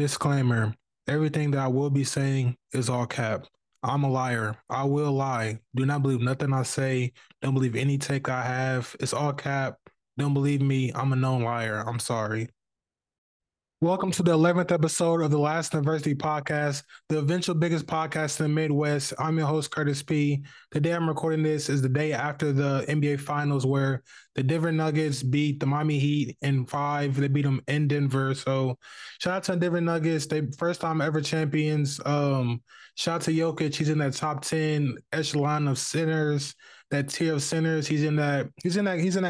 Disclaimer, everything that I will be saying is all cap. I'm a liar. I will lie. Do not believe nothing I say. Don't believe any take I have. It's all cap. Don't believe me. I'm a known liar. I'm sorry. Welcome to the 11th episode of the Last University Podcast, the eventual biggest podcast in the Midwest. I'm your host, Curtis P. Today I'm recording this is the day after the NBA Finals where the Denver Nuggets beat the Miami Heat in 5. They beat them in Denver. So shout out to the Denver Nuggets. They first time ever champions. Shout out to Jokic. He's in that top 10 echelon of centers, that tier of centers. He's in that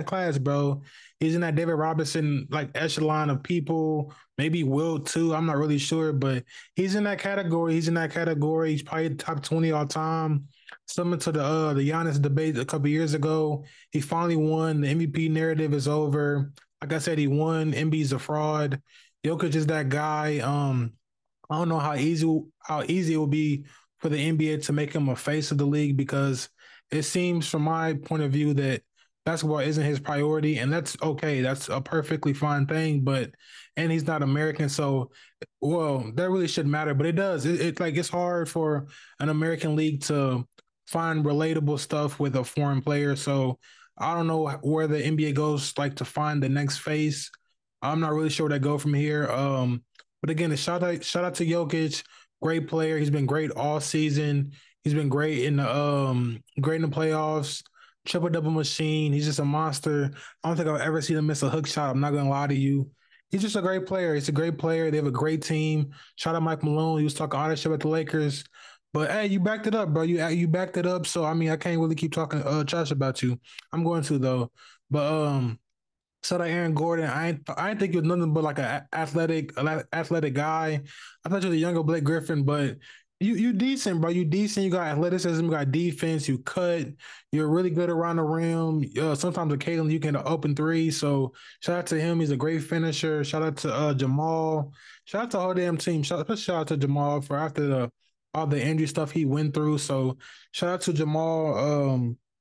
class, bro. He's in that David Robinson, like, echelon of people, maybe Will too. I'm not really sure, but he's in that category. He's probably top 20 all time. Similar to the Giannis debate a couple years ago. He finally won. The MVP narrative is over. Like I said, he won. Embiid's a fraud. Jokic is that guy. I don't know how easy it will be for the NBA to make him a face of the league, because it seems from my point of view that basketball isn't his priority, and that's okay. That's a perfectly fine thing, and he's not American, so, well, that really shouldn't matter, but it does. It's hard for an American league to find relatable stuff with a foreign player, so I don't know where the NBA goes, to find the next face. I'm not really sure where that go from here, but again, a shout out to Jokic, great player. He's been great all season. He's been great in the playoffs. Triple-double machine. He's just a monster. I don't think I've ever seen him miss a hook shot. I'm not going to lie to you. He's just a great player. They have a great team. Shout out Mike Malone. He was talking ownership at the Lakers. But, hey, you backed it up, bro. You backed it up. So, I mean, I can't really keep talking trash about you. I'm going to, though. But shout out Aaron Gordon. I didn't think he was nothing but, an athletic guy. I thought you were the younger Blake Griffin, but – You decent, bro. You decent. You got athleticism. You got defense. You cut. You're really good around the rim. Sometimes with Caitlin, you can open three. So shout out to him. He's a great finisher. Shout out to Jamal. Shout out to the whole damn team. Shout out to Jamal for after all the injury stuff he went through. So shout out to Jamal.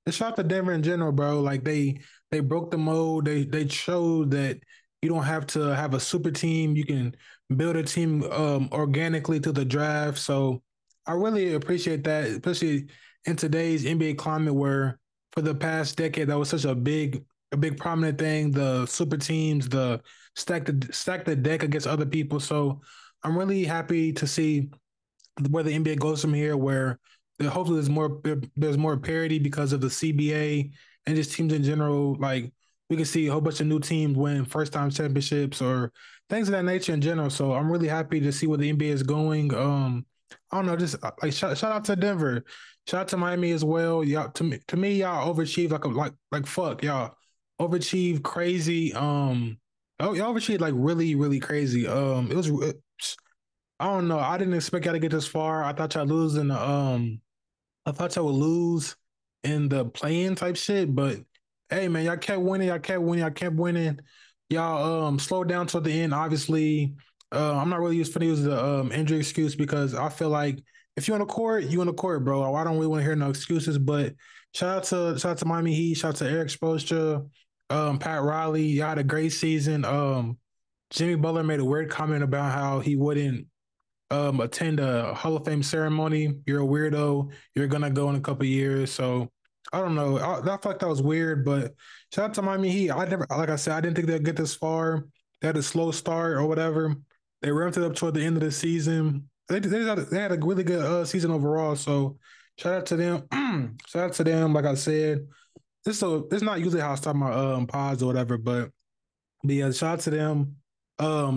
And shout out to Denver in general, bro. They broke the mold. They showed that you don't have to have a super team. You can build a team organically through the draft. So I really appreciate that, especially in today's NBA climate where for the past decade, that was such a big prominent thing, the super teams, the stack the deck against other people. So I'm really happy to see where the NBA goes from here, where hopefully there's more parity because of the CBA and just teams in general. We can see a whole bunch of new teams win first-time championships or things of that nature in general. So I'm really happy to see where the NBA is going. I don't know, just shout out to Denver, shout out to Miami as well. Y'all, to me, y'all overachieved like fuck. Y'all overachieved crazy. Y'all overachieved really, really crazy. It was, I don't know. I didn't expect y'all to get this far. I thought y'all lose in the play-in type shit, but. Hey, man, y'all kept winning. Y'all slowed down till the end, obviously. I'm not really used to the injury excuse, because I feel like if you're on the court, bro. I don't really want to hear no excuses, but shout out to Miami Heat. Shout out to Eric Spoelstra, Pat Riley. Y'all had a great season. Jimmy Butler made a weird comment about how he wouldn't attend a Hall of Fame ceremony. You're a weirdo. You're going to go in a couple years, so... I don't know. I felt like that was weird, but shout out to Miami Heat. I didn't think they'd get this far. They had a slow start or whatever. They ramped it up toward the end of the season. They had a really good season overall. So shout out to them. Like I said, it's not usually how I start my pods or whatever, but yeah, shout out to them.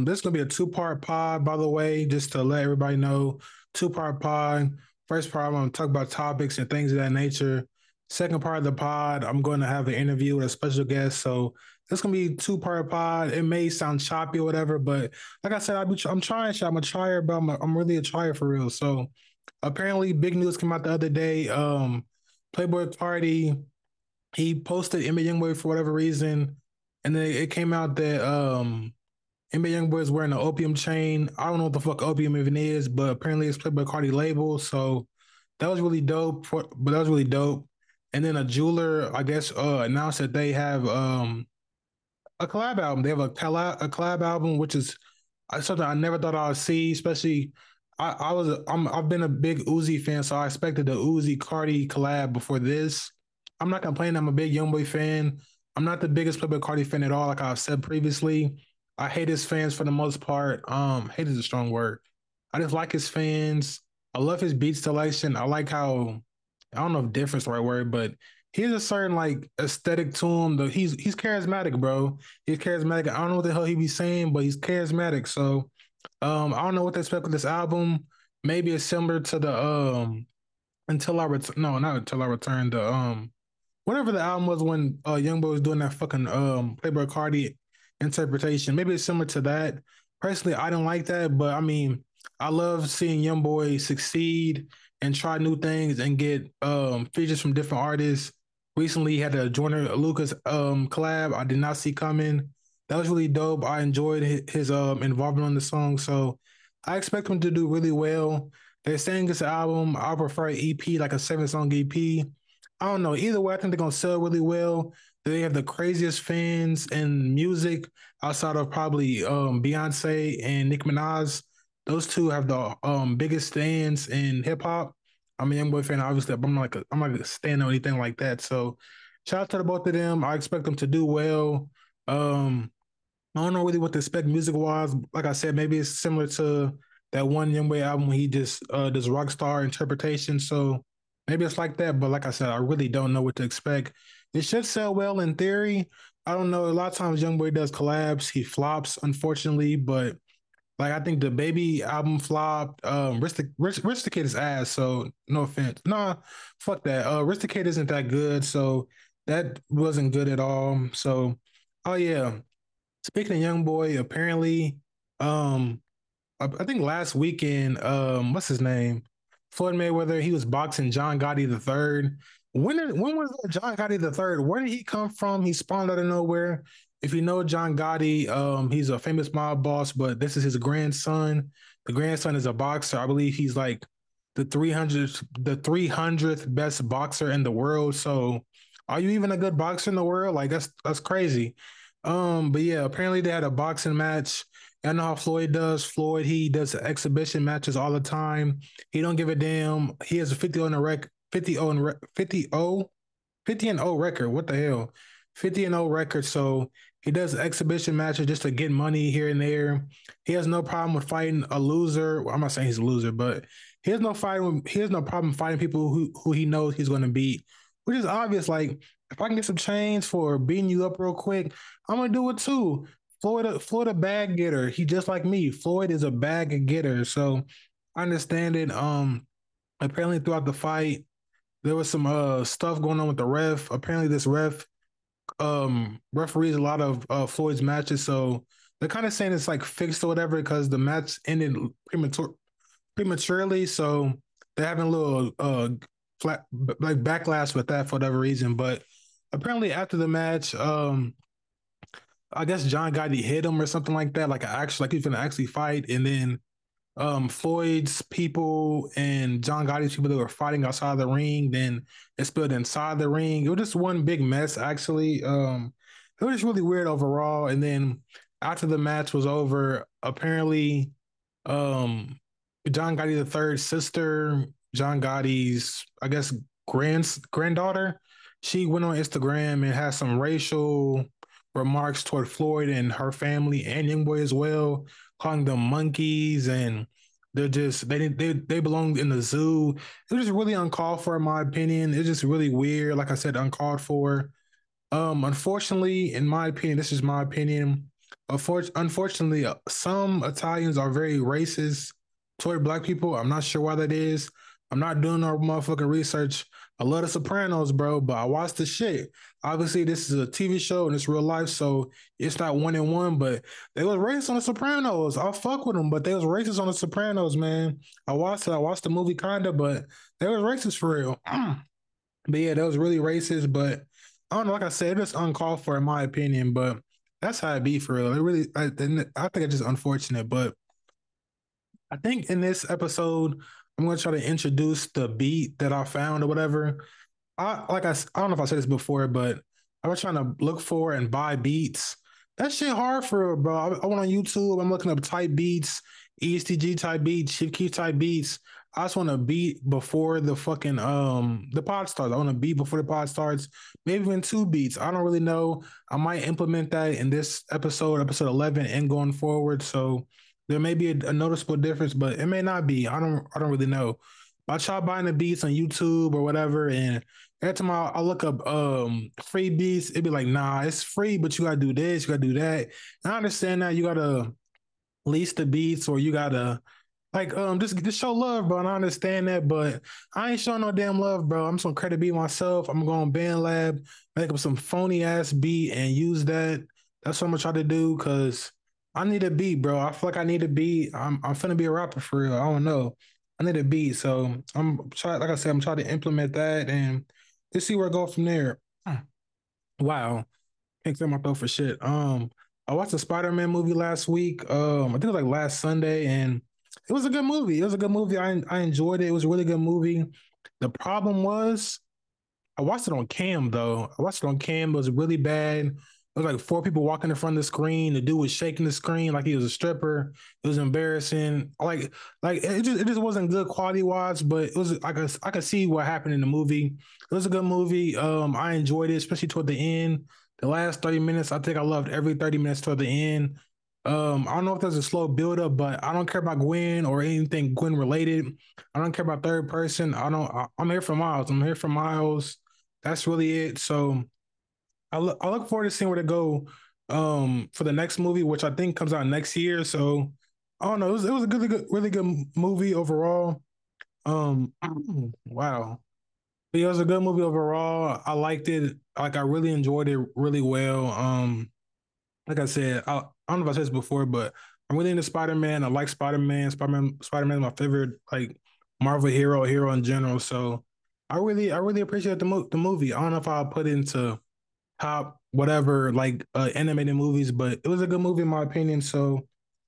This is gonna be a 2-part pod, by the way, just to let everybody know. 2-part pod. First part, I'm gonna talk about topics and things of that nature. Second part of the pod, I'm going to have an interview with a special guest. So it's going to be 2-part pod. It may sound choppy or whatever, but like I said, I'm a trier, but I'm really a trier for real. So apparently big news came out the other day. Playboi Carti, he posted NBA Youngboy for whatever reason. And then it came out that NBA Youngboy is wearing an opium chain. I don't know what the fuck opium even is, but apparently it's Playboi Carti label. So that was really dope. And then a jeweler, I guess, announced that they have a collab album. They have a collab album, which is something I never thought I would see, especially I've been a big Uzi fan, so I expected the Uzi Carti collab before this. I'm not complaining. I'm a big Youngboy fan. I'm not the biggest Playboi Carti fan at all, like I've said previously. I hate his fans for the most part. Hate is a strong word. I just like his fans. I love his beat selection. I like how, I don't know if different's the right word, but he has a certain like aesthetic to him. He's charismatic, bro. He's charismatic. I don't know what the hell he be saying, but he's charismatic. So I don't know what to expect with this album. Maybe it's similar to the whatever the album was when Youngboy was doing that fucking Playboi Carti interpretation. Maybe it's similar to that. Personally, I didn't like that, but I mean, I love seeing Youngboy succeed and try new things and get features from different artists. Recently, he had a Joyner Lucas collab I did not see coming. That was really dope. I enjoyed his involvement on the song, so I expect him to do really well. They're saying this album, I prefer an EP, like a 7-song EP. I don't know. Either way, I think they're going to sell really well. They have the craziest fans in music outside of probably Beyonce and Nick Minaj. Those two have the biggest stands in hip hop. I'm a Youngboy fan, obviously, but I'm not a stand or anything like that. So shout out to the both of them. I expect them to do well. I don't know really what to expect music wise. Like I said, maybe it's similar to that one Youngboy album where he just does rock star interpretation. So maybe it's like that, but like I said, I really don't know what to expect. It should sell well in theory. I don't know. A lot of times Youngboy does collabs. He flops, unfortunately, but like I think the Baby album flopped. Rich the Kid is ass, so no offense. Nah, fuck that. Rich the Kid isn't that good, so that wasn't good at all. So, oh yeah. Speaking of Youngboy, apparently, I think last weekend, what's his name? Floyd Mayweather, he was boxing John Gotti III. When was John Gotti III? Where did he come from? He spawned out of nowhere. If you know John Gotti, he's a famous mob boss, but this is his grandson. The grandson is a boxer. I believe he's like the 300th best boxer in the world. So are you even a good boxer in the world? Like that's crazy. But yeah, apparently they had a boxing match. I know how Floyd does. Floyd, he does exhibition matches all the time. He don't give a damn. He has a 50-0 record. What the hell? 50-0 record. So he does exhibition matches just to get money here and there. He has no problem with fighting a loser. Well, I'm not saying he's a loser, but he has no problem fighting people who he knows he's going to beat, which is obvious. Like, if I can get some change for beating you up real quick, I'm going to do it too. Floyd a bag getter. He just like me. Floyd is a bag getter. So I understand it. Apparently throughout the fight, there was some stuff going on with the ref. Apparently this ref referees a lot of Floyd's matches. So they're kind of saying it's like fixed or whatever because the match ended prematurely. So they're having a little backlash with that for whatever reason. But apparently after the match, I guess John Gotti hit him or something like that, like he's gonna actually fight. And then Floyd's people and John Gotti's people that were fighting outside the ring, then it spilled inside the ring. It was just one big mess, actually. It was just really weird overall. And then after the match was over, apparently John Gotti III's sister, John Gotti's, I guess, granddaughter, she went on Instagram and had some racial remarks toward Floyd and her family and Youngboy as well, calling them monkeys and they're just they belong in the zoo. It was just really uncalled for, in my opinion. It's just really weird, like I said, uncalled for. Unfortunately, in my opinion, this is my opinion. Unfortunately, some Italians are very racist toward black people. I'm not sure why that is. I'm not doing no motherfucking research. I love The Sopranos, bro, but I watch the shit. Obviously, this is a TV show and it's real life, so it's not one-on-one, but they was racist on The Sopranos. I fuck with them, but they was racist on The Sopranos, man. I watched the movie kinda, but they was racist for real. But yeah, that was really racist, but I don't know, like I said, it's uncalled for in my opinion, but that's how it be for real. I think it's just unfortunate, but I think in this episode, I'm going to try to introduce the beat that I found or whatever. I don't know if I said this before, but I was trying to look for and buy beats. That shit hard for her, bro. I went on YouTube. I'm looking up type beats, ESTG type beats, Chief Keef type beats. I just want to beat before the fucking the pod starts. I want to beat before the pod starts. Maybe even two beats. I don't really know. I might implement that in this episode, episode 11, and going forward. So there may be a noticeable difference, but it may not be. I don't really know. I try buying the beats on YouTube or whatever, and every time I look up free beats, it'd be like, nah, it's free, but you gotta do this, you gotta do that. And I understand that you gotta lease the beats or you gotta like just show love, bro. And I understand that, but I ain't showing no damn love, bro. I'm just gonna credit beat myself. I'm going BandLab, make up some phony ass beat and use that. That's what I'm gonna try to do, cause I need a beat, bro. I feel like I need a beat. I'm finna be a rapper for real. I don't know. I need a beat, so I'm trying. Like I said, I'm trying to implement that and just see where I go from there. Wow, can't clear my throat for shit. I watched a Spider-Man movie last week. I think it was like last Sunday, and it was a good movie. I enjoyed it. It was a really good movie. The problem was, I watched it on cam though. It was really bad. It was like four people walking in front of the screen. The dude was shaking the screen like he was a stripper. It was embarrassing. Like it just wasn't good quality wise, but it was like I could see what happened in the movie. It was a good movie. I enjoyed it, especially toward the end. The last 30 minutes, I think I loved every 30 minutes toward the end. I don't know if there's a slow build-up, but I don't care about Gwen or anything Gwen related. I don't care about third person. I'm here for Miles. That's really it. So I look forward to seeing where to go for the next movie, which I think comes out next year. So I don't know. It was a good, really good movie overall. Wow. But it was a good movie overall. I liked it. Like, I really enjoyed it really well. Like I said, I don't know if I said this before, but I'm really into Spider-Man. I like Spider-Man. Spider-Man is my favorite, like, Marvel hero in general. So I really appreciate the movie. I don't know if I'll put it into top whatever, like animated movies, but it was a good movie in my opinion. So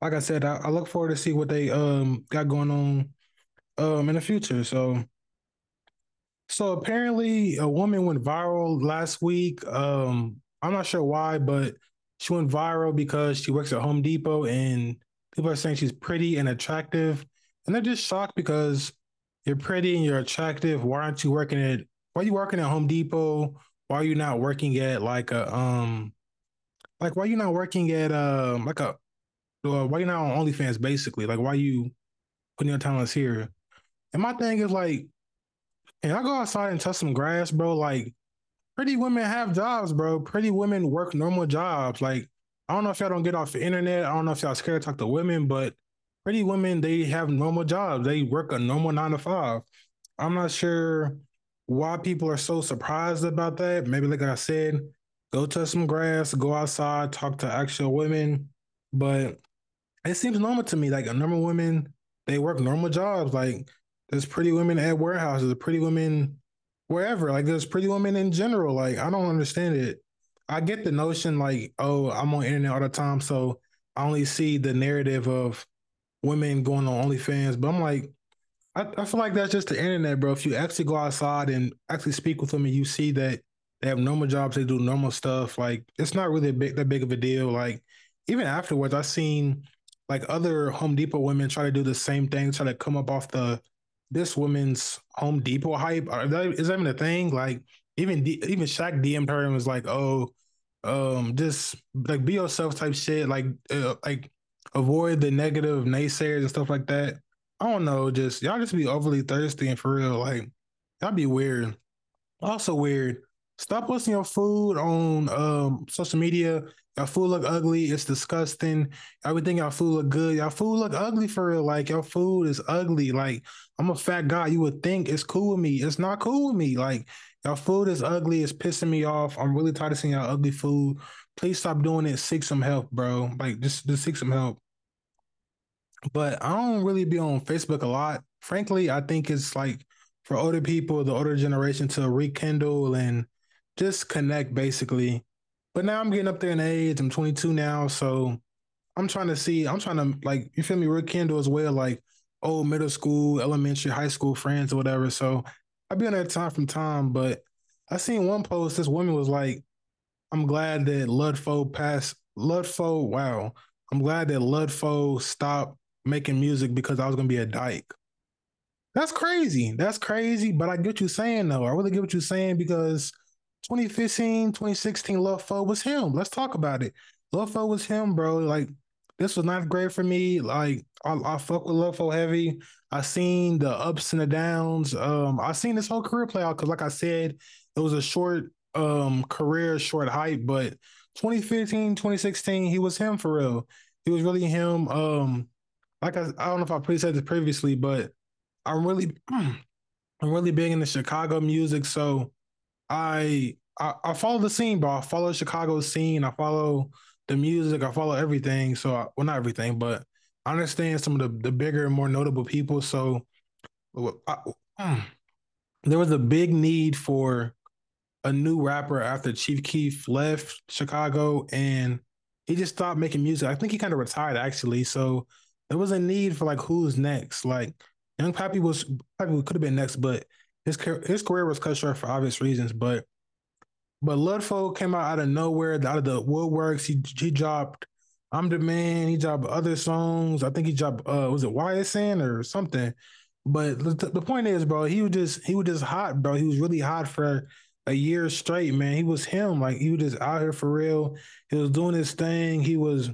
like I said, I look forward to see what they got going on in the future. So apparently a woman went viral last week. I'm not sure why, but she went viral because she works at Home Depot and people are saying she's pretty and attractive, and they're just shocked because you're pretty and you're attractive. Why are you working at Home Depot? Why are you not working at like a why are you not working at why are you not on OnlyFans basically? Like, why are you putting your talents here? And my thing is like, and I go outside and touch some grass, bro. Like, pretty women have jobs, bro. Pretty women work normal jobs. Like, I don't know if y'all don't get off the internet. I don't know if y'all scared to talk to women, but pretty women, they have normal jobs. They work a normal 9-to-5. I'm not sure why people are so surprised about that. Maybe, like I said, go touch some grass, go outside, talk to actual women. But it seems normal to me. Like, normal women, they work normal jobs. Like, there's pretty women at warehouses, pretty women wherever. Like, there's pretty women in general. Like, I don't understand it. I get the notion like, oh, I'm on the internet all the time, so I only see the narrative of women going on OnlyFans. But I'm like, I feel like that's just the internet, bro. If you actually go outside and actually speak with them and you see that they have normal jobs, they do normal stuff, like, it's not really that big of a deal. Like, even afterwards, I've seen, like, other Home Depot women try to do the same thing, try to come up off this woman's Home Depot hype. Is that even a thing? Like, even Shaq DM'd her and was like, oh, just, like, be yourself type shit. Like avoid the negative naysayers and stuff like that. I don't know, y'all be overly thirsty and for real, like, that'd be weird. Also weird, stop posting your food on social media. Y'all food look ugly, it's disgusting. Everything y'all food look good, y'all food look ugly for real. Like, your food is ugly. Like, I'm a fat guy, you would think it's cool with me. It's not cool with me. Like, y'all food is ugly, it's pissing me off. I'm really tired of seeing y'all ugly food. Please stop doing it. Seek some help, bro. Like, just seek some help. But I don't really be on Facebook a lot. Frankly, I think it's like for older people, the older generation to rekindle and just connect basically. But now I'm getting up there in age. I'm 22 now. So I'm trying to like, you feel me, rekindle as well, like old middle school, elementary, high school friends or whatever. So I've been on that time from time, but I seen one post. This woman was like, I'm glad that Lud Foe passed Lud Foe, wow. I'm glad that Lud Foe stopped making music because I was going to be a dyke. That's crazy. That's crazy. But I get what you're saying, though. I really get what you're saying because 2015, 2016, Lud Foe was him. Let's talk about it. Lud Foe was him, bro. Like, this was not great for me. Like, I fuck with Lud Foe heavy. I seen the ups and the downs. I seen this whole career play out because, like I said, it was a short career, short hype. But 2015, 2016, he was him for real. He was really him. Like I don't know if I said this previously, but I'm really big into Chicago music. So I follow the scene, bro. I follow Chicago's scene. I follow the music. I follow everything. So well, not everything, but I understand some of the bigger and more notable people. So there was a big need for a new rapper after Chief Keef left Chicago, and he just stopped making music. I think he kind of retired, actually. So there was a need for, like, who's next? Like, Young Pappy was probably could have been next, but his career was cut short for obvious reasons. But Lud Foe came out of nowhere, out of the woodworks. He dropped "I'm the Man." He dropped other songs. I think he dropped was it YSN or something. But the point is, bro, he was just hot, bro. He was really hot for a year straight, man. He was him. Like, he was just out here for real. He was doing his thing. He was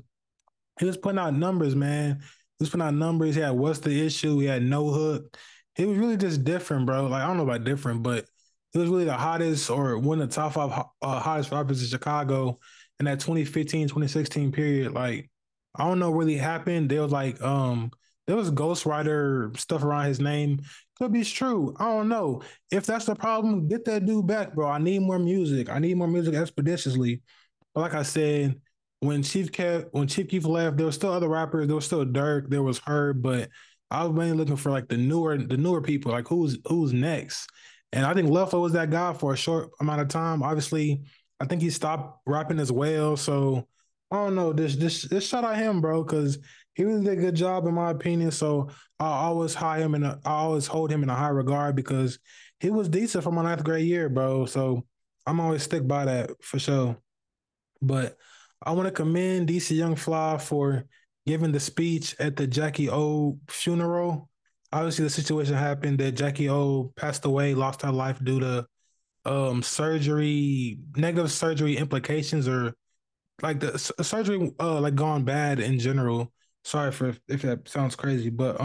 putting out numbers, man. He was putting out numbers. He had "What's the Issue." He had "No Hook." He was really just different, bro. Like, I don't know about different, but he was really the hottest, or one of the top five hottest rappers in Chicago in that 2015, 2016 period. Like, I don't know what really happened. There was like, there was ghostwriter stuff around his name. Could be true. I don't know. If that's the problem, get that dude back, bro. I need more music. I need more music expeditiously. But like I said, when Chief Keef left, there were still other rappers. There was still Dirk. There was Herb. But I was mainly looking for, like, the newer people. Like, who's next? And I think Lud Foe was that guy for a short amount of time. Obviously, I think he stopped rapping as well. So I don't know. This shout out him, bro, because he really did a good job, in my opinion. So I always hold him in a high regard because he was decent for my 9th grade year, bro. So I'm always stick by that for sure. But I want to commend DC Young Fly for giving the speech at the Jackie O funeral. Obviously, the situation happened that Jackie O passed away, lost her life due to negative surgery implications, or like the surgery like gone bad in general. Sorry for if that sounds crazy, but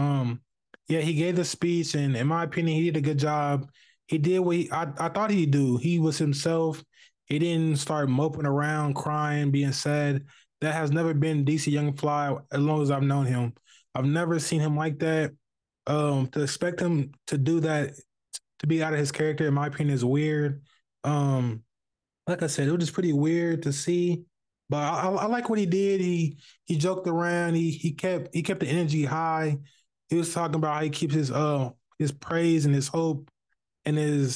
yeah, he gave the speech, and in my opinion, he did a good job. He did what I thought he'd do. He was himself. He didn't start moping around, crying, being sad. That has never been DC Young Fly as long as I've known him. I've never seen him like that. To expect him to do that, to be out of his character, in my opinion, is weird. Like I said, it was just pretty weird to see. But I like what he did. He joked around. He kept the energy high. He was talking about how he keeps his praise and his hope and he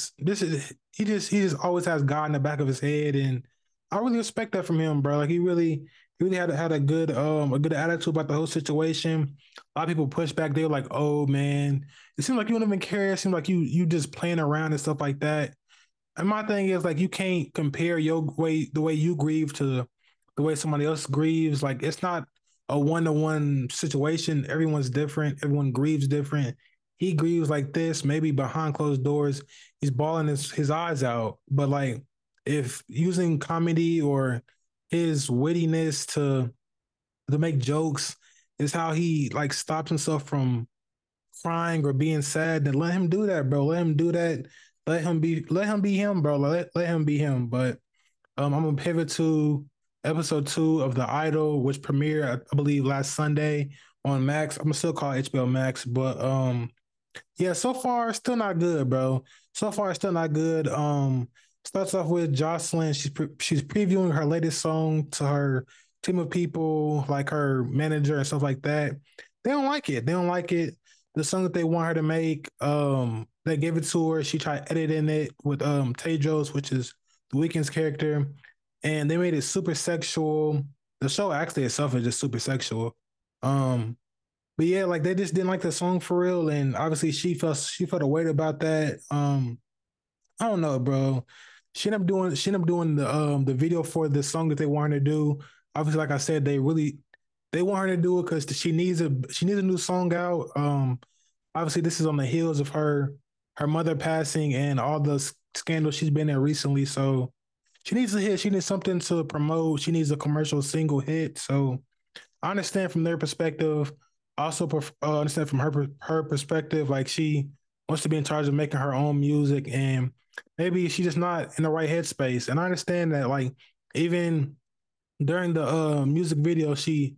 just always has God in the back of his head, and I really respect that from him, bro. Like, he really had a good attitude about the whole situation. A lot of people push back. They were like, "Oh man, it seems like you don't even care. It seems like you just playing around and stuff like that." And my thing is, like, you can't compare the way you grieve to the way somebody else grieves. Like, it's not a one-to-one situation. Everyone's different. Everyone grieves different. He grieves like this, maybe behind closed doors. He's bawling his eyes out. But, like, if using comedy or his wittiness to make jokes is how he, like, stops himself from crying or being sad, then let him do that, bro. Let him do that. Let him be him, bro. Let him be him. But I'm going to pivot to Episode 2 of The Idol, which premiered, I believe, last Sunday on Max. I'm going to still call it HBO Max, but yeah, so far, still not good, bro. So far, still not good. Starts off with Jocelyn. She's previewing her latest song to her team of people, like her manager and stuff like that. They don't like it. The song that they want her to make, they gave it to her. She tried editing it with Tedros, which is The Weeknd's character. And they made it super sexual. The show actually itself is just super sexual. But yeah, like, they just didn't like the song for real. And obviously she felt a weight about that. I don't know, bro. She ended up doing the video for the song that they wanted to do. obviously, like I said, they want her to do it because she needs a new song out. Obviously, this is on the heels of her mother passing and all the scandals she's been in recently. So she needs a hit. She needs something to promote. She needs a commercial single hit. So I understand from their perspective. Also, understand from her perspective, like she wants to be in charge of making her own music, and maybe she's just not in the right headspace. And I understand that, like even during the music video, she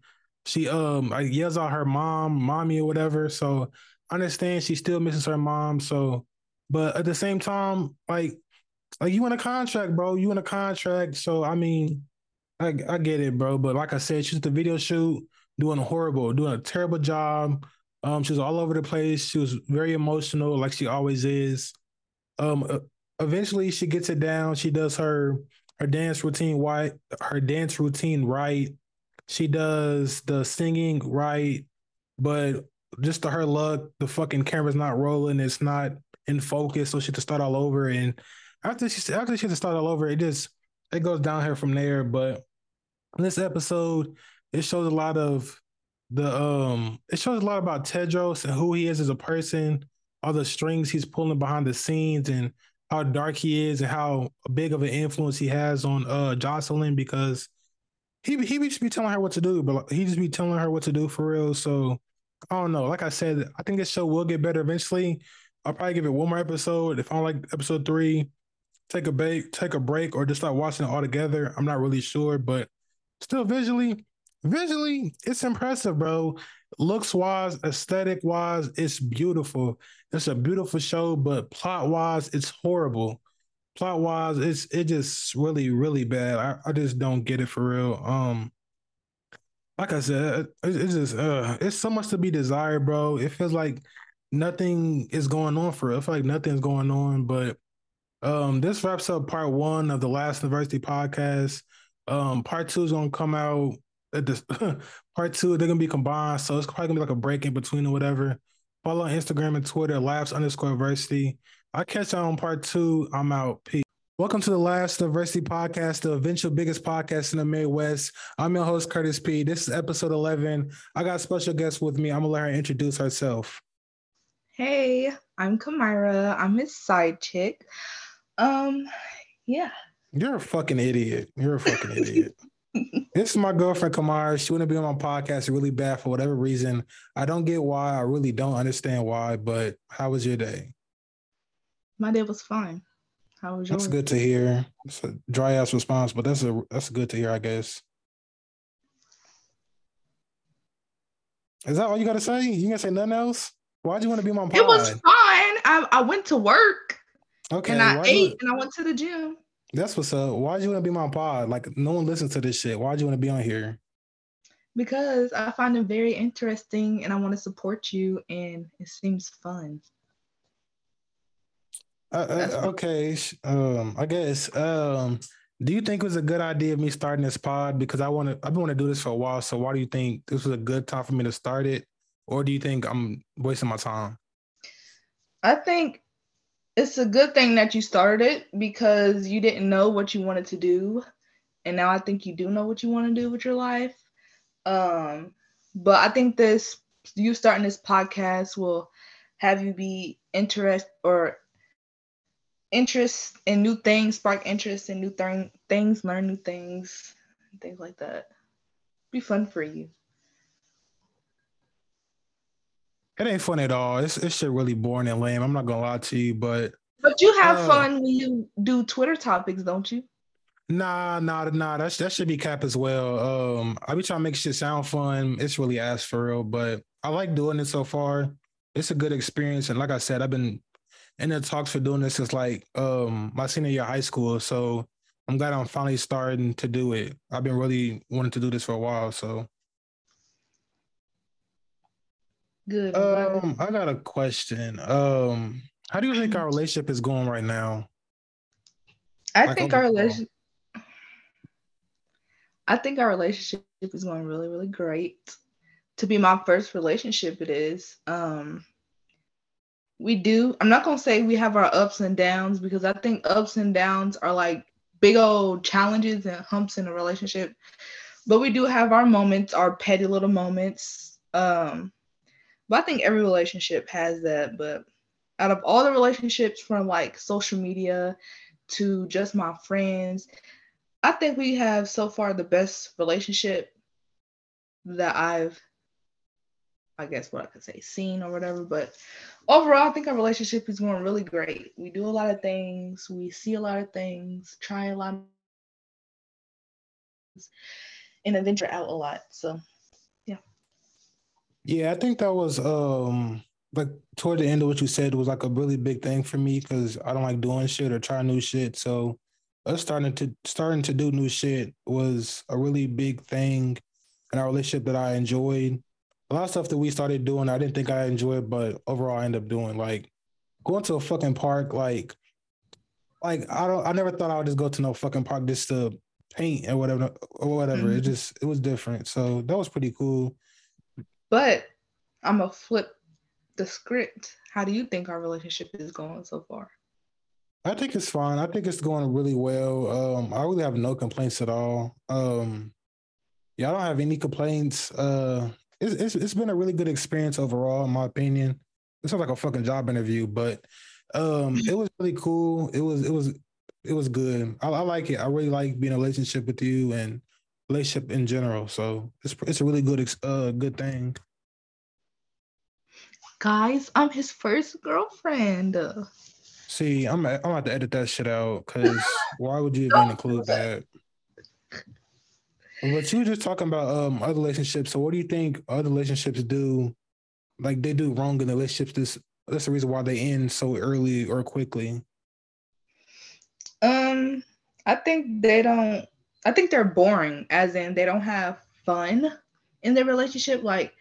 yells out her mommy or whatever. So I understand she still misses her mom. So, but at the same time, like you in a contract, bro. You in a contract. So I mean, I get it, bro. But like I said, she's at the video shoot, doing a terrible job. She was all over the place. She was very emotional, like she always is. Eventually, she gets it down. She does her dance routine right. She does the singing right, but just to her luck, the fucking camera's not rolling. It's not in focus, so she had to start all over. And after she had to start all over, it goes downhill from there. But in this episode, it shows a lot of it shows a lot about Tedros and who he is as a person, all the strings he's pulling behind the scenes, and how dark he is, and how big of an influence he has on Jocelyn, because he just be telling her what to do, but he just be telling her what to do for real. So I don't know. Like I said, I think this show will get better eventually. I'll probably give it one more episode. If I don't like episode 3, take a break, or just start watching it all together. I'm not really sure, but still visually, it's impressive, bro. Looks-wise, aesthetic-wise, it's beautiful. It's a beautiful show, but plot-wise, it's horrible. Plot-wise, it's just really, really bad. I just don't get it for real. Like I said, it's just it's so much to be desired, bro. It feels like nothing is going on for real. I feel like nothing's going on, but this wraps up part 1 of the Last University podcast. Part 2 is gonna come out. Part 2, they're gonna be combined, so it's probably gonna be like a break in between or whatever. Follow on Instagram and Twitter, Labs_Versity. I'll catch y'all on part 2. I'm out. Peace. Welcome to the Last Diversity Podcast, the eventual biggest podcast in the Midwest. I'm your host, Curtis P. This is episode 11. I got a special guest with me. I'm gonna let her introduce herself. Hey, I'm Kamira. I'm his side chick. Yeah. You're a fucking idiot. This is my girlfriend, Kamara. She wouldn't be on my podcast really bad for whatever reason. I don't get why. I really don't understand why, but how was your day? My day was fine. How was yours? That's good to hear. It's a dry-ass response, but that's good to hear, I guess. Is that all you got to say? You going to say nothing else? Why'd you want to be on my podcast? It was fine. I went to work. Okay. And I ate and I went to the gym. That's what's up. Why do you want to be my pod? Like, no one listens to this shit. Why do you want to be on here? Because I find it very interesting and I want to support you, and it seems fun. Okay. I guess. Do you think it was a good idea of me starting this pod? Because I've been wanting to do this for a while. So why do you think this was a good time for me to start it? Or do you think I'm wasting my time? I think it's a good thing that you started, because you didn't know what you wanted to do. And now I think you do know what you want to do with your life. But I think you starting this podcast will have you be interest in new things, spark interest in new things, learn new things, things like that. Be fun for you. It ain't fun at all. It's shit really boring and lame. I'm not gonna lie to you, but you have fun when you do Twitter topics, don't you? Nah. That should be cap as well. I be trying to make shit sound fun. It's really ass for real, but I like doing it so far. It's a good experience, and like I said, I've been in the talks for doing this since like my senior year of high school. So I'm glad I'm finally starting to do it. I've been really wanting to do this for a while, so. Good. I got a question. How do you think our relationship is going right now? I think our relationship is going really, really great. To be my first relationship, it is. I'm not gonna say we have our ups and downs, because I think ups and downs are like big old challenges and humps in a relationship. But we do have our moments, our petty little moments. But I think every relationship has that. But out of all the relationships, from like social media to just my friends, I think we have so far the best relationship that I've, I guess what I could say, seen or whatever. But overall, I think our relationship is going really great. We do a lot of things. We see a lot of things, try a lot of things, and adventure out a lot. So, yeah. Yeah, I think that was, like, toward the end of what you said was, like, a really big thing for me because I don't like doing shit or try new shit. So us starting to do new shit was a really big thing in our relationship that I enjoyed. A lot of stuff that we started doing, I didn't think I enjoyed, but overall I ended up doing, like going to a fucking park. Like I never thought I would just go to no fucking park just to paint or whatever or whatever. Mm-hmm. It was different. So that was pretty cool. But I'm gonna flip the script. How do you think our relationship is going so far? I think it's fine. I think it's going really well. I really have no complaints at all. Yeah, I don't have any complaints. It's been a really good experience overall, in my opinion. It sounds like a fucking job interview, but it was really cool. It was good. I like it. I really like being in a relationship with you and relationship in general. So it's a really good thing. Guys, I'm his first girlfriend. See, I'm gonna have to edit that shit out because why would you even include that? But you were just talking about other relationships. So what do you think other relationships do? Like they do wrong in the relationships. That's the reason why they end so early or quickly. I think they don't. I think they're boring, as in they don't have fun in their relationship. Like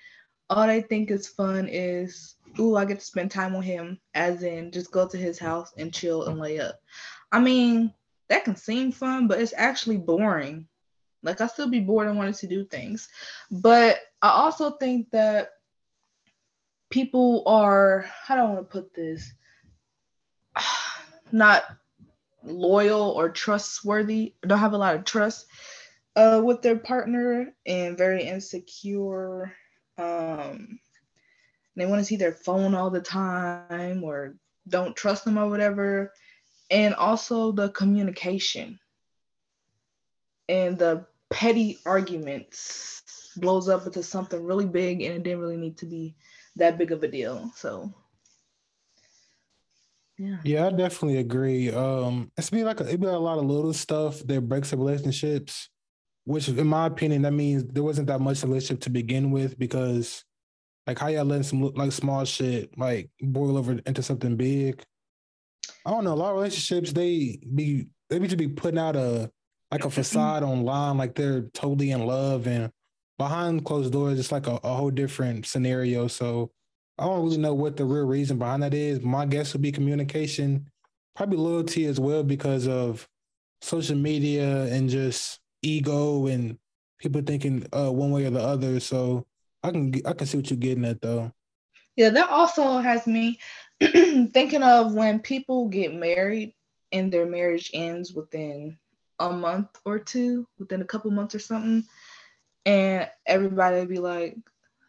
all they think is fun is, ooh, I get to spend time with him. As in just go to his house and chill and lay up. I mean, that can seem fun, but it's actually boring. Like, I still be bored and wanted to do things. But I also think that people are, how do I want to put this, not loyal or trustworthy, don't have a lot of trust with their partner and very insecure. They want to see their phone all the time or don't trust them or whatever. And also the communication and the petty arguments blows up into something really big, and it didn't really need to be that big of a deal. So, yeah. Yeah, I definitely agree. It'd be a lot of little stuff that breaks up relationships, which, in my opinion, that means there wasn't that much relationship to begin with because, like, how y'all letting some like small shit like boil over into something big? I don't know. A lot of relationships they be to be putting out a like a facade online, like they're totally in love, and behind closed doors, it's like a whole different scenario. So I don't really know what the real reason behind that is. My guess would be communication, probably loyalty as well, because of social media and just ego and people thinking one way or the other. So I can see what you're getting at, though. Yeah, that also has me thinking of when people get married and their marriage ends within a month or two, within a couple months or something, and everybody be like,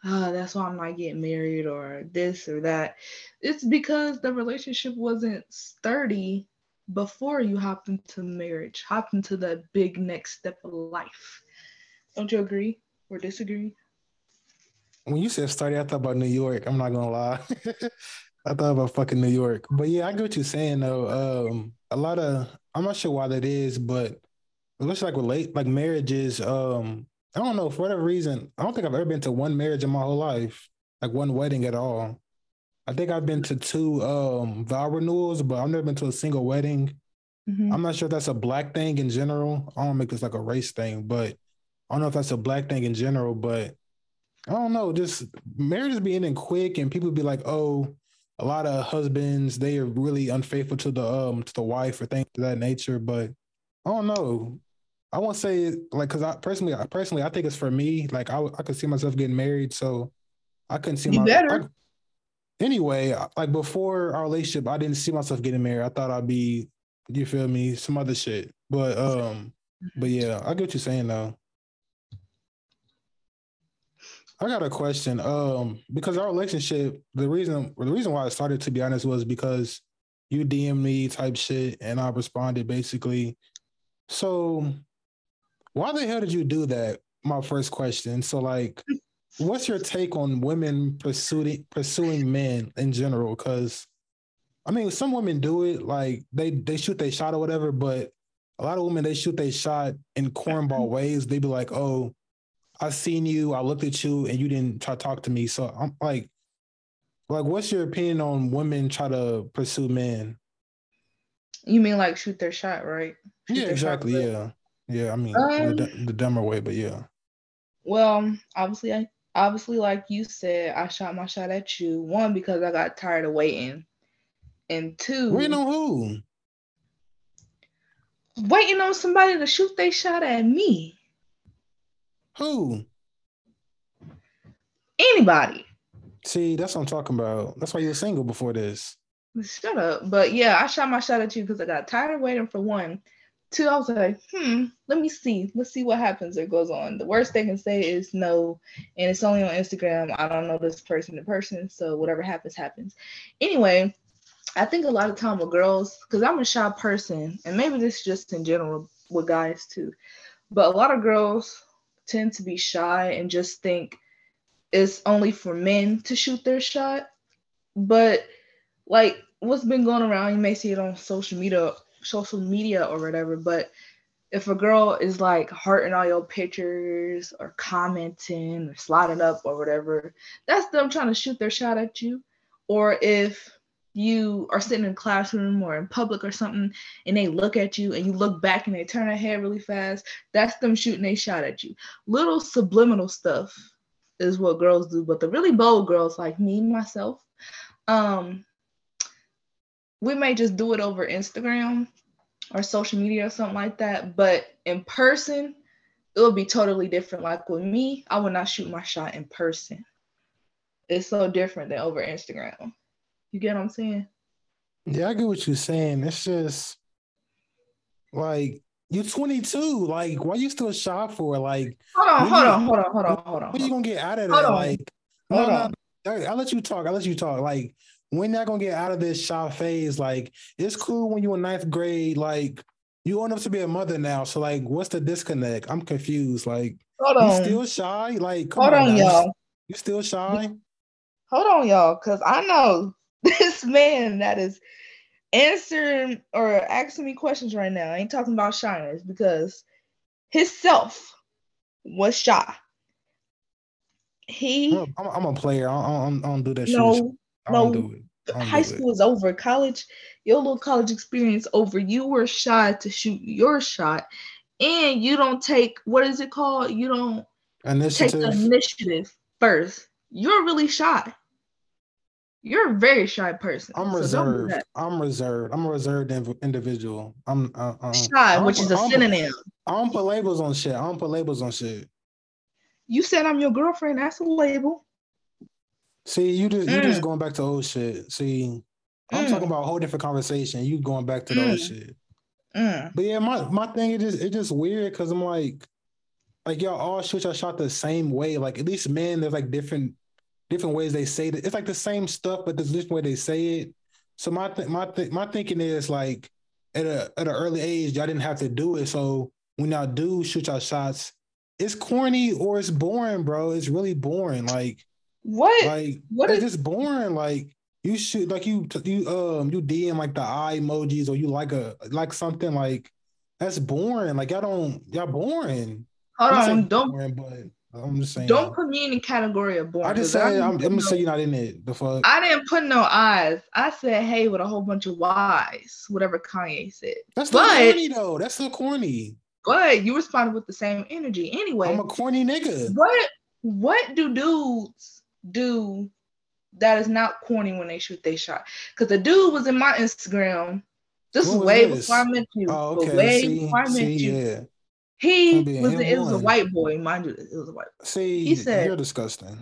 oh, that's why I'm not getting married or this or that. It's because the relationship wasn't sturdy before you hopped into marriage, hopped into that big next step of life. Don't you agree or disagree? When you said sturdy, I thought about New York. I'm not gonna lie. I thought about fucking New York. But yeah, I get what you're saying though. A lot of, I'm not sure why that is, but it looks like marriages. I don't know, for whatever reason, I don't think I've ever been to one marriage in my whole life, like one wedding at all. I think I've been to two vow renewals, but I've never been to a single wedding. Mm-hmm. I'm not sure if that's a black thing in general. I don't make this like a race thing, but I don't know if that's a black thing in general. But I don't know, just marriages be ending quick, and people be like, oh, a lot of husbands, they are really unfaithful to the wife or things of that nature. But I don't know. I won't say it, like, because I personally, I think it's for me. Like, I could see myself getting married, so I couldn't see myself. Anyway, before our relationship, I didn't see myself getting married. I thought I'd be, you feel me, some other shit. But yeah, I get what you're saying though. I got a question. Because our relationship, the reason why I started, to be honest, was because you DM me type shit and I responded basically. So why the hell did you do that? My first question. So like, what's your take on women pursuing men in general? Because I mean, some women do it, like they shoot their shot or whatever, but a lot of women, they shoot their shot in cornball ways. They be like, oh, I seen you, I looked at you, and you didn't try to talk to me. So I'm like, what's your opinion on women try to pursue men? You mean like shoot their shot, right? Yeah, exactly. Yeah. Yeah. I mean, the dumber way, but yeah. Well, obviously, like you said, I shot my shot at you. One, because I got tired of waiting. And two, waiting on who? Waiting on somebody to shoot their shot at me. Who? Anybody. See, that's what I'm talking about. That's why you were single before this. Shut up. But yeah, I shot my shot at you because I got tired of waiting, for one. Two, I was like, let me see. Let's see what happens or goes on. The worst they can say is no, and it's only on Instagram. I don't know this person to person, so whatever happens, happens. Anyway, I think a lot of time with girls, because I'm a shy person, and maybe this is just in general with guys too, but a lot of girls tend to be shy and just think it's only for men to shoot their shot. But like what's been going around, you may see it on social media or whatever, but if a girl is like hearting all your pictures or commenting or sliding up or whatever, that's them trying to shoot their shot at you. Or if you are sitting in a classroom or in public or something and they look at you and you look back and they turn their head really fast, that's them shooting their shot at you. Little subliminal stuff is what girls do, but the really bold girls like me, myself, we may just do it over Instagram or social media or something like that, but in person, it would be totally different. Like with me, I would not shoot my shot in person. It's so different than over Instagram. You get what I'm saying? Yeah, I get what you're saying. It's just like, you're 22. Like, why you still shy for? Like, hold on. What are you going to get out of that? Like, I'll let you talk. Like, we're not going to get out of this shy phase. Like, it's cool when you're in ninth grade. Like, you own up to be a mother now. So, like, what's the disconnect? I'm confused. Like, you still shy? Like, come on, y'all. You still shy? Hold on, y'all, because I know this man that is answering or asking me questions right now. I ain't talking about shyness, because himself was shy. I'm a player. I don't do that shit. High school is over. College, your little college experience over. You were shy to shoot your shot, and you don't take, what is it called? You don't take the initiative first. You're really shy. You're a very shy person. I'm reserved. I'm a reserved individual. I'm shy, which is a synonym. I don't put labels on shit. You said I'm your girlfriend. That's a label. See, you just going back to old shit. See, I'm talking about a whole different conversation. You going back to the old shit. But yeah, my thing is it's just weird, because I'm like y'all all shoot your shot the same way. Like, at least men, there's like different ways they say it. It's like the same stuff, but there's a different way they say it. So my thinking is like, at an early age, y'all didn't have to do it. So when y'all do shoot y'all shots, it's corny or it's boring, bro. It's really boring. Like, what? Like, what is just boring? Like, you shoot, like you DM like the eye emojis, or you like something, like that's boring. Like y'all boring. I'm just saying. Don't put me in the category of boring. I just said I'm gonna say you're not in it. The fuck. I didn't put no eyes. I said hey with a whole bunch of Y's. Whatever Kanye said. That's still corny though. That's still corny. But you responded with the same energy anyway. I'm a corny nigga. What do dudes do that is not corny when they shoot their shot? Because the dude was in my Instagram. This is way before I met you. Oh, okay. Way before I met you. Yeah. It was a white boy, mind you. It was a white boy. See, he said, you're disgusting.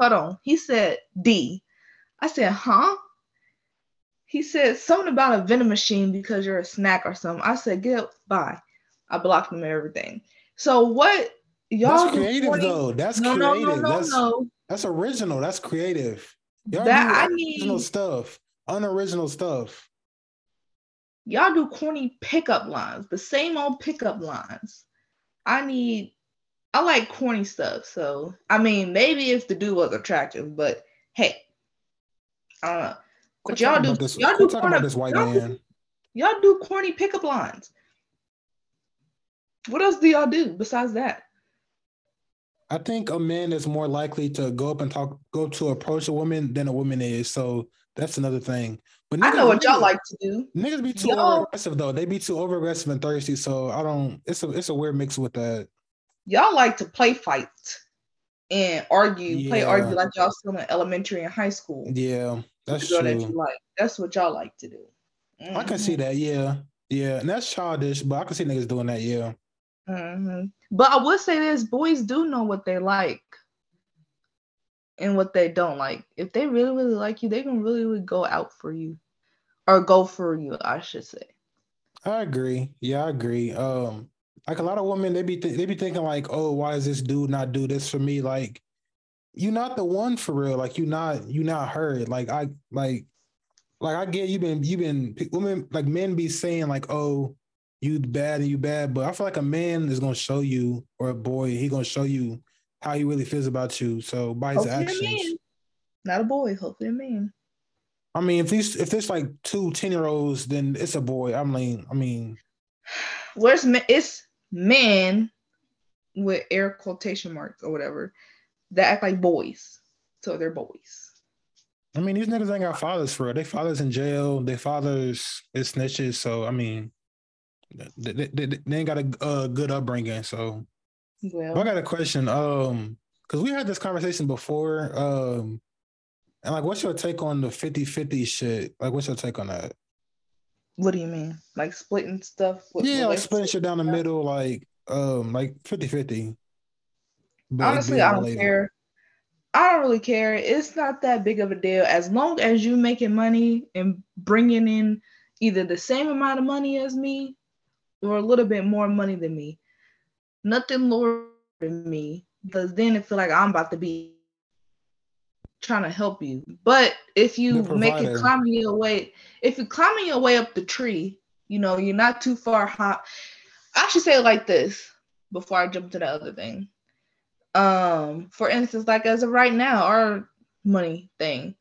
Hold on. He said, D. I said, huh? He said something about a vending machine because you're a snack or something. I said, goodbye. I blocked him and everything. So what Y'all that's creative pointing, though. That's no, creative. No. That's original. That's creative. Y'all that, do original stuff. Unoriginal stuff. Y'all do corny pickup lines. The same old pickup lines. I like corny stuff. So, I mean, maybe if the dude was attractive, but hey, I don't know. But y'all do corny pickup lines. What else do y'all do besides that? I think a man is more likely to approach a woman than a woman is. So that's another thing. But I know what y'all like to do. Niggas be too over-aggressive though. They be too over-aggressive and thirsty. So it's a weird mix with that. Y'all like to play fights and argue, like y'all still in elementary and high school. Yeah, that's true. That you like. That's what y'all like to do. Mm-hmm. I can see that, yeah. Yeah, and that's childish, but I can see niggas doing that, yeah. Mm-hmm. But I would say this, boys do know what they like and what they don't like. If they really, really like you, they can really go out for you. Or go for you, I should say. I agree. Yeah, I agree. Like a lot of women, they be thinking like, oh, why does this dude not do this for me? Like, you're not the one for real. Like, you're not her. Like I get you've been women, like men be saying like, oh, you bad, but I feel like a man is gonna show you, or a boy, he gonna show you how he really feels about you. So by his actions, not a boy, hopefully a man. I mean, if there's like two 10-year-olds, then it's a boy. I mean, it's men with air quotation marks or whatever that act like boys, so they're boys. I mean, these niggas ain't got fathers for real. Their fathers in jail. Their fathers is snitches. So I mean, they ain't got a good upbringing. So well, I got a question. Because we had this conversation before. And like, what's your take on the 50-50 shit? Like, what's your take on that? What do you mean? Like splitting stuff? Yeah, like splitting shit down the middle, like 50-50. Honestly, I don't care. I don't really care. It's not that big of a deal. As long as you making money and bringing in either the same amount of money as me or a little bit more money than me. Nothing lower than me, because then it feel like I'm about to be trying to help you. But if you make it climbing your way up the tree, you know, you're not too far high. I should say it like this before I jump to the other thing. For instance, like as of right now, our money thing,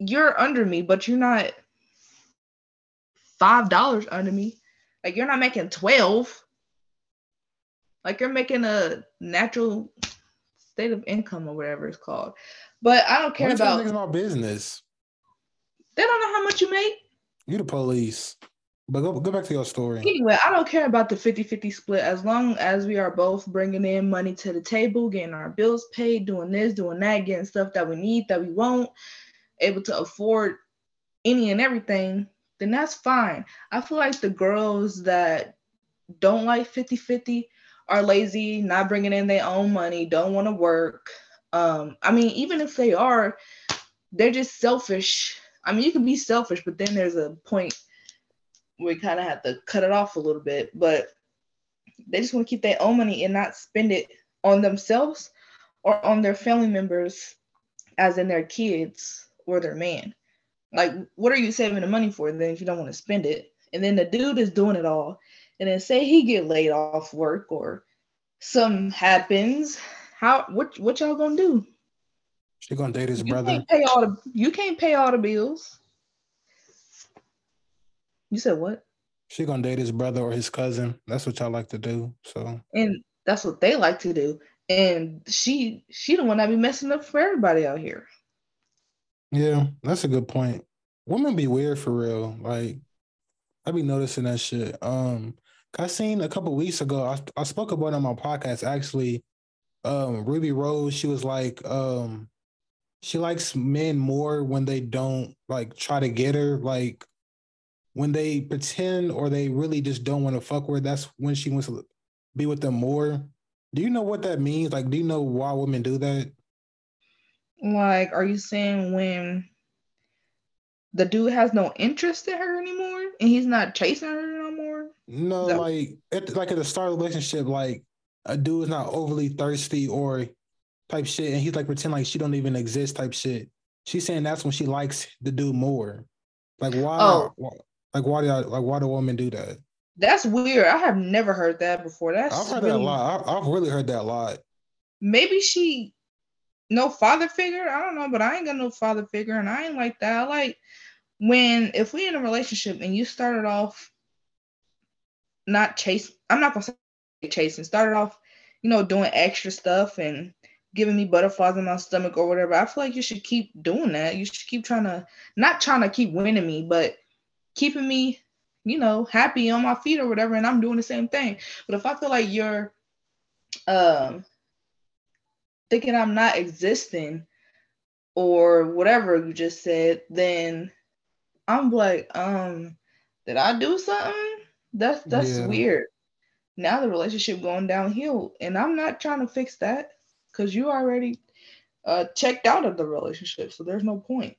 you're under me, but you're not $5 under me. Like you're not making 12. Like you're making a natural state of income or whatever it's called. But I don't care about things about business. They don't know how much you make. You the police. But go back to your story. Anyway, I don't care about the 50-50 split as long as we are both bringing in money to the table, getting our bills paid, doing this, doing that, getting stuff that we need, that we want, able to afford any and everything, then that's fine. I feel like the girls that don't like 50-50 are lazy, not bringing in their own money, don't want to work. I mean, even if they are, they're just selfish. I mean, you can be selfish, but then there's a point we kind of have to cut it off a little bit, but they just want to keep their own money and not spend it on themselves or on their family members, as in their kids or their man. Like, what are you saving the money for then if you don't want to spend it? And then the dude is doing it all. And then say he get laid off work or something happens. What y'all gonna do? She gonna date his brother. You can't pay all the bills. You said what? She gonna date his brother or his cousin. That's what y'all like to do. So. And that's what they like to do. And she the one that be messing up for everybody out here. Yeah, that's a good point. Women be weird for real. Like, I be noticing that shit. I seen a couple weeks ago, I spoke about it on my podcast actually. Ruby Rose, she was like, she likes men more when they don't like try to get her, like when they pretend or they really just don't want to fuck with, that's when she wants to be with them more. Do you know what that means? Like, do you know why women do that? Like, are you saying when the dude has no interest in her anymore and he's not chasing her no more? No, like at the start of the relationship, like a dude's not overly thirsty or type shit, and he's like pretend like she don't even exist type shit. She's saying that's when she likes the dude more. Like why? Oh. Why do women do that? That's weird. I have never heard that before. I've heard that a lot. I've really heard that a lot. Maybe she no father figure. I don't know, but I ain't got no father figure, and I ain't like that. I like when if we in a relationship and you started off not chasing. I'm not gonna say chasing. Started off, you know, doing extra stuff and giving me butterflies in my stomach or whatever. I feel like you should keep doing that. You should keep not trying to keep winning me, but keeping me, you know, happy on my feet or whatever, and I'm doing the same thing. But if I feel like you're thinking I'm not existing or whatever you just said, then I'm like, did I do something? That's weird. Now the relationship going downhill, and I'm not trying to fix that because you already checked out of the relationship, so there's no point.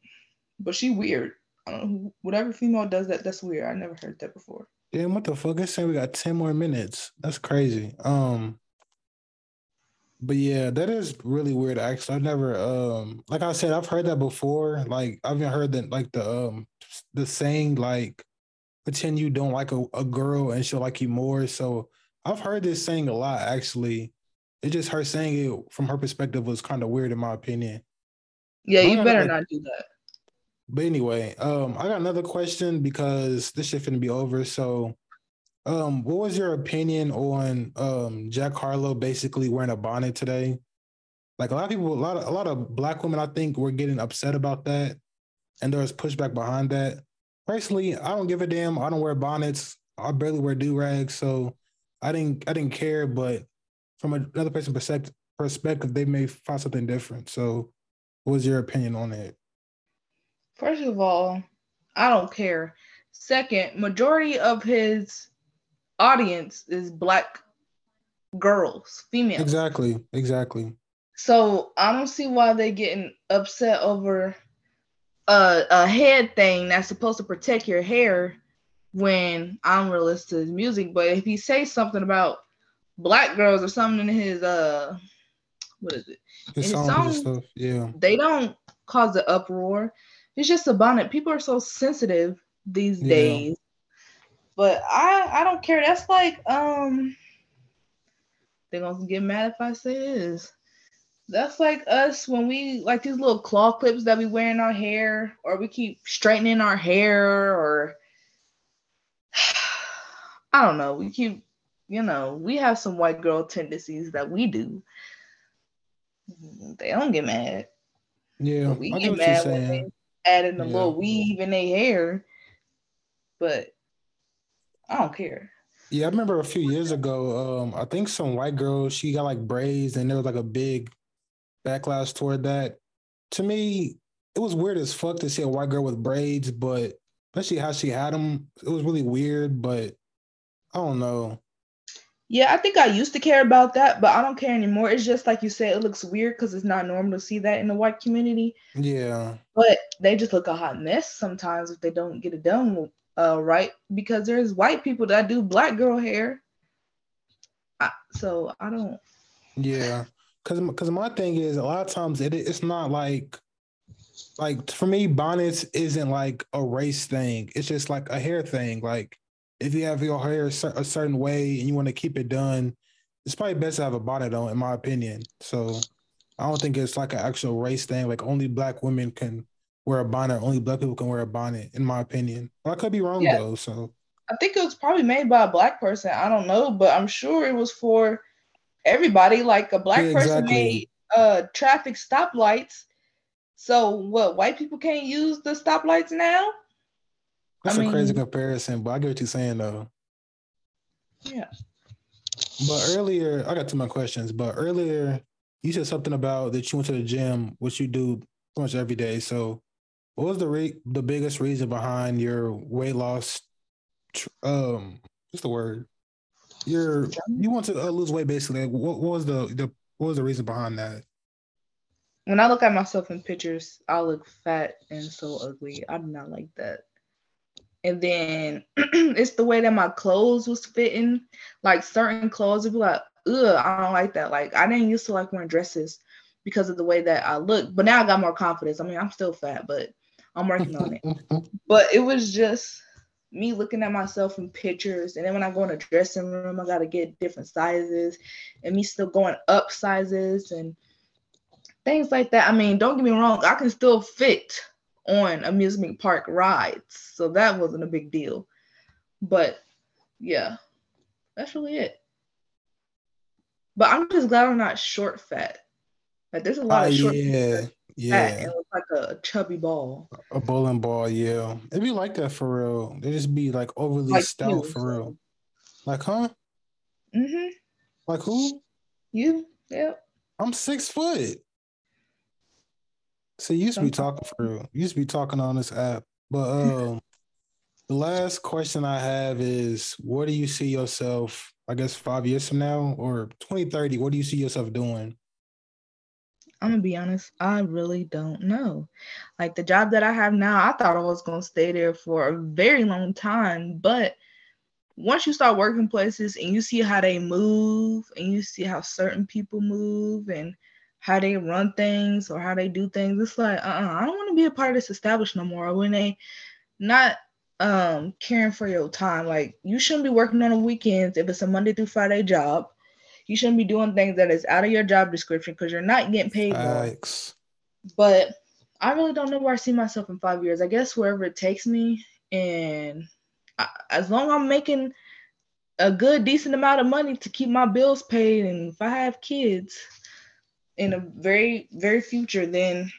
But she weird. I don't know, whatever female does that, that's weird. I never heard that before. Damn, what the fuck? I said we got 10 more minutes. That's crazy. But yeah, that is really weird. Actually, I've never like I said, I've heard that before. Like I've even heard that like the saying like pretend you don't like a girl and she'll like you more. So I've heard this saying a lot actually. It's just her saying it from her perspective was kind of weird in my opinion. Yeah, you better not do that. But anyway, I got another question because this shit finna be over. So, what was your opinion on Jack Harlow basically wearing a bonnet today? Like a lot of people, a lot of Black women, I think, were getting upset about that, and there was pushback behind that. Personally, I don't give a damn. I don't wear bonnets. I barely wear do-rags, so I didn't care. But from another person's perspective, they may find something different. So, what was your opinion on it? First of all, I don't care. Second, majority of his audience is Black girls, females. Exactly. So I don't see why they're getting upset over a head thing that's supposed to protect your hair when I don't really listen to his music. But if he says something about Black girls or something in his, his songs, yeah, they don't cause the uproar. It's just a bonnet. People are so sensitive these days. But I don't care. That's like, they're going to get mad if I say this. That's like us when we, like these little claw clips that we wear in our hair, or we keep straightening our hair, or I don't know. We keep, you know, we have some white girl tendencies that we do. They don't get mad. Yeah, but we get mad when they adding a little weave in their hair, but I don't care. Yeah, I remember a few years ago, I think some white girl, she got like braids and there was like a big backlash toward that. To me, it was weird as fuck to see a white girl with braids, but especially how she had them, it was really weird, but I don't know. Yeah, I think I used to care about that, but I don't care anymore. It's just like you said, it looks weird because it's not normal to see that in the white community. Yeah. But they just look a hot mess sometimes if they don't get it done right, because there's white people that do Black girl hair. So I don't. Yeah, because my thing is a lot of times it's not like for me, bonnets isn't like a race thing. It's just like a hair thing, like. If you have your hair a certain way and you want to keep it done, it's probably best to have a bonnet on, in my opinion. So I don't think it's like an actual race thing. Like only Black women can wear a bonnet. Only Black people can wear a bonnet, in my opinion. Well, I could be wrong though. So I think it was probably made by a Black person. I don't know, but I'm sure it was for everybody. Like a Black person made traffic stoplights. So what, white people can't use the stoplights now? That's a crazy comparison, but I get what you're saying, though. Yeah. But earlier, I got to my questions, but earlier, you said something about that you went to the gym, which you do pretty much every day. So what was the biggest reason behind your weight loss? What's the word? You want to lose weight, basically. What was the reason behind that? When I look at myself in pictures, I look fat and so ugly. I'm not like that. And then it's the way that my clothes was fitting. Like certain clothes would be like, ugh, I don't like that. Like, I didn't used to like wearing dresses because of the way that I look, but now I got more confidence. I mean, I'm still fat, but I'm working on it. But it was just me looking at myself in pictures. And then when I go in a dressing room, I got to get different sizes, and me still going up sizes and things like that. I mean, don't get me wrong, I can still fit on amusement park rides, so that wasn't a big deal. But yeah, that's really it. But I'm just glad I'm not short fat. Like, there's a lot of short fat. Yeah, it was like a chubby ball. A bowling ball, yeah. It'd be like that for real. They just be like overly like stout you. For real. Like, huh? Mm-hmm. Like who? You, yeah. I'm 6 foot. So you used to be talking for real. You used to be talking on this app. But the last question I have is, what do you see yourself, I guess 5 years from now or 2030, what do you see yourself doing? I'm gonna be honest, I really don't know. Like, the job that I have now, I thought I was gonna stay there for a very long time, but once you start working places and you see how they move and you see how certain people move and how they run things or how they do things, it's like, I don't want to be a part of this establishment no more. When they not caring for your time, like, you shouldn't be working on the weekends if it's a Monday through Friday job. You shouldn't be doing things that is out of your job description because you're not getting paid more. But I really don't know where I see myself in 5 years. I guess wherever it takes me. And as long as I'm making a good, decent amount of money to keep my bills paid, and if I have kids in a very, very future, then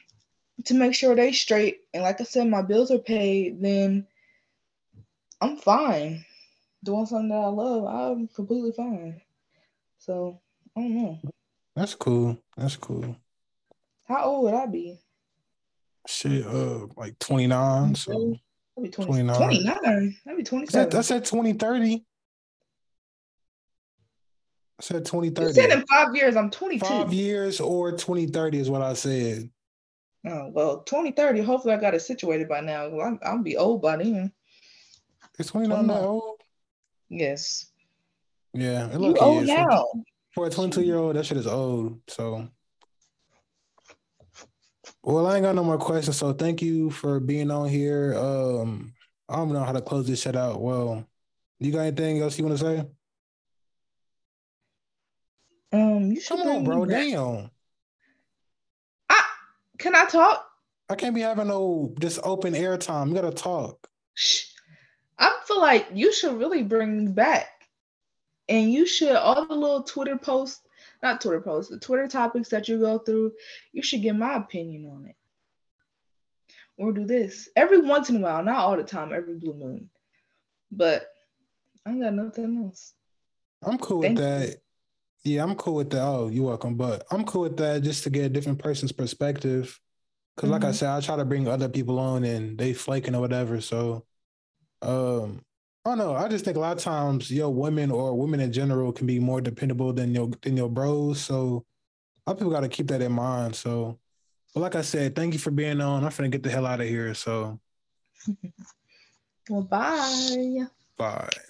to make sure they straight. And like I said, my bills are paid, then I'm fine. Doing something that I love, I'm completely fine. So, I don't know. That's cool. That's cool. How old would I be? Shit, like 29. So I'd be 29. 29? I'd be 27. I said 2030. I said 2030. You said in 5 years, I'm 22. 5 years or 2030 is what I said. Oh, well, 2030, hopefully I got it situated by now. I'll be old by then. Is 29 that old? Yes. Yeah, it looks old now. For a 22-year-old, that shit is old. So, well, I ain't got no more questions. So, thank you for being on here. I don't know how to close this shit out. Well, you got anything else you want to say? You should come on, bro. Damn. Can I talk? I can't be having no just open air time. You gotta talk. Shh. I feel like you should really bring me back. And you should, all the little Twitter posts, not Twitter posts, the Twitter topics that you go through, you should get my opinion on it. Or do this. Every once in a while, not all the time, every blue moon. But I ain't got nothing else. I'm cool with that. Yeah, I'm cool with that. Oh, you're welcome. But I'm cool with that just to get a different person's perspective. Because like I said, I try to bring other people on and they flaking or whatever. So, I don't know. I just think a lot of times your women or women in general can be more dependable than your bros. So a lot of people got to keep that in mind. So, but like I said, thank you for being on. I'm finna get the hell out of here. So, well, bye. Bye.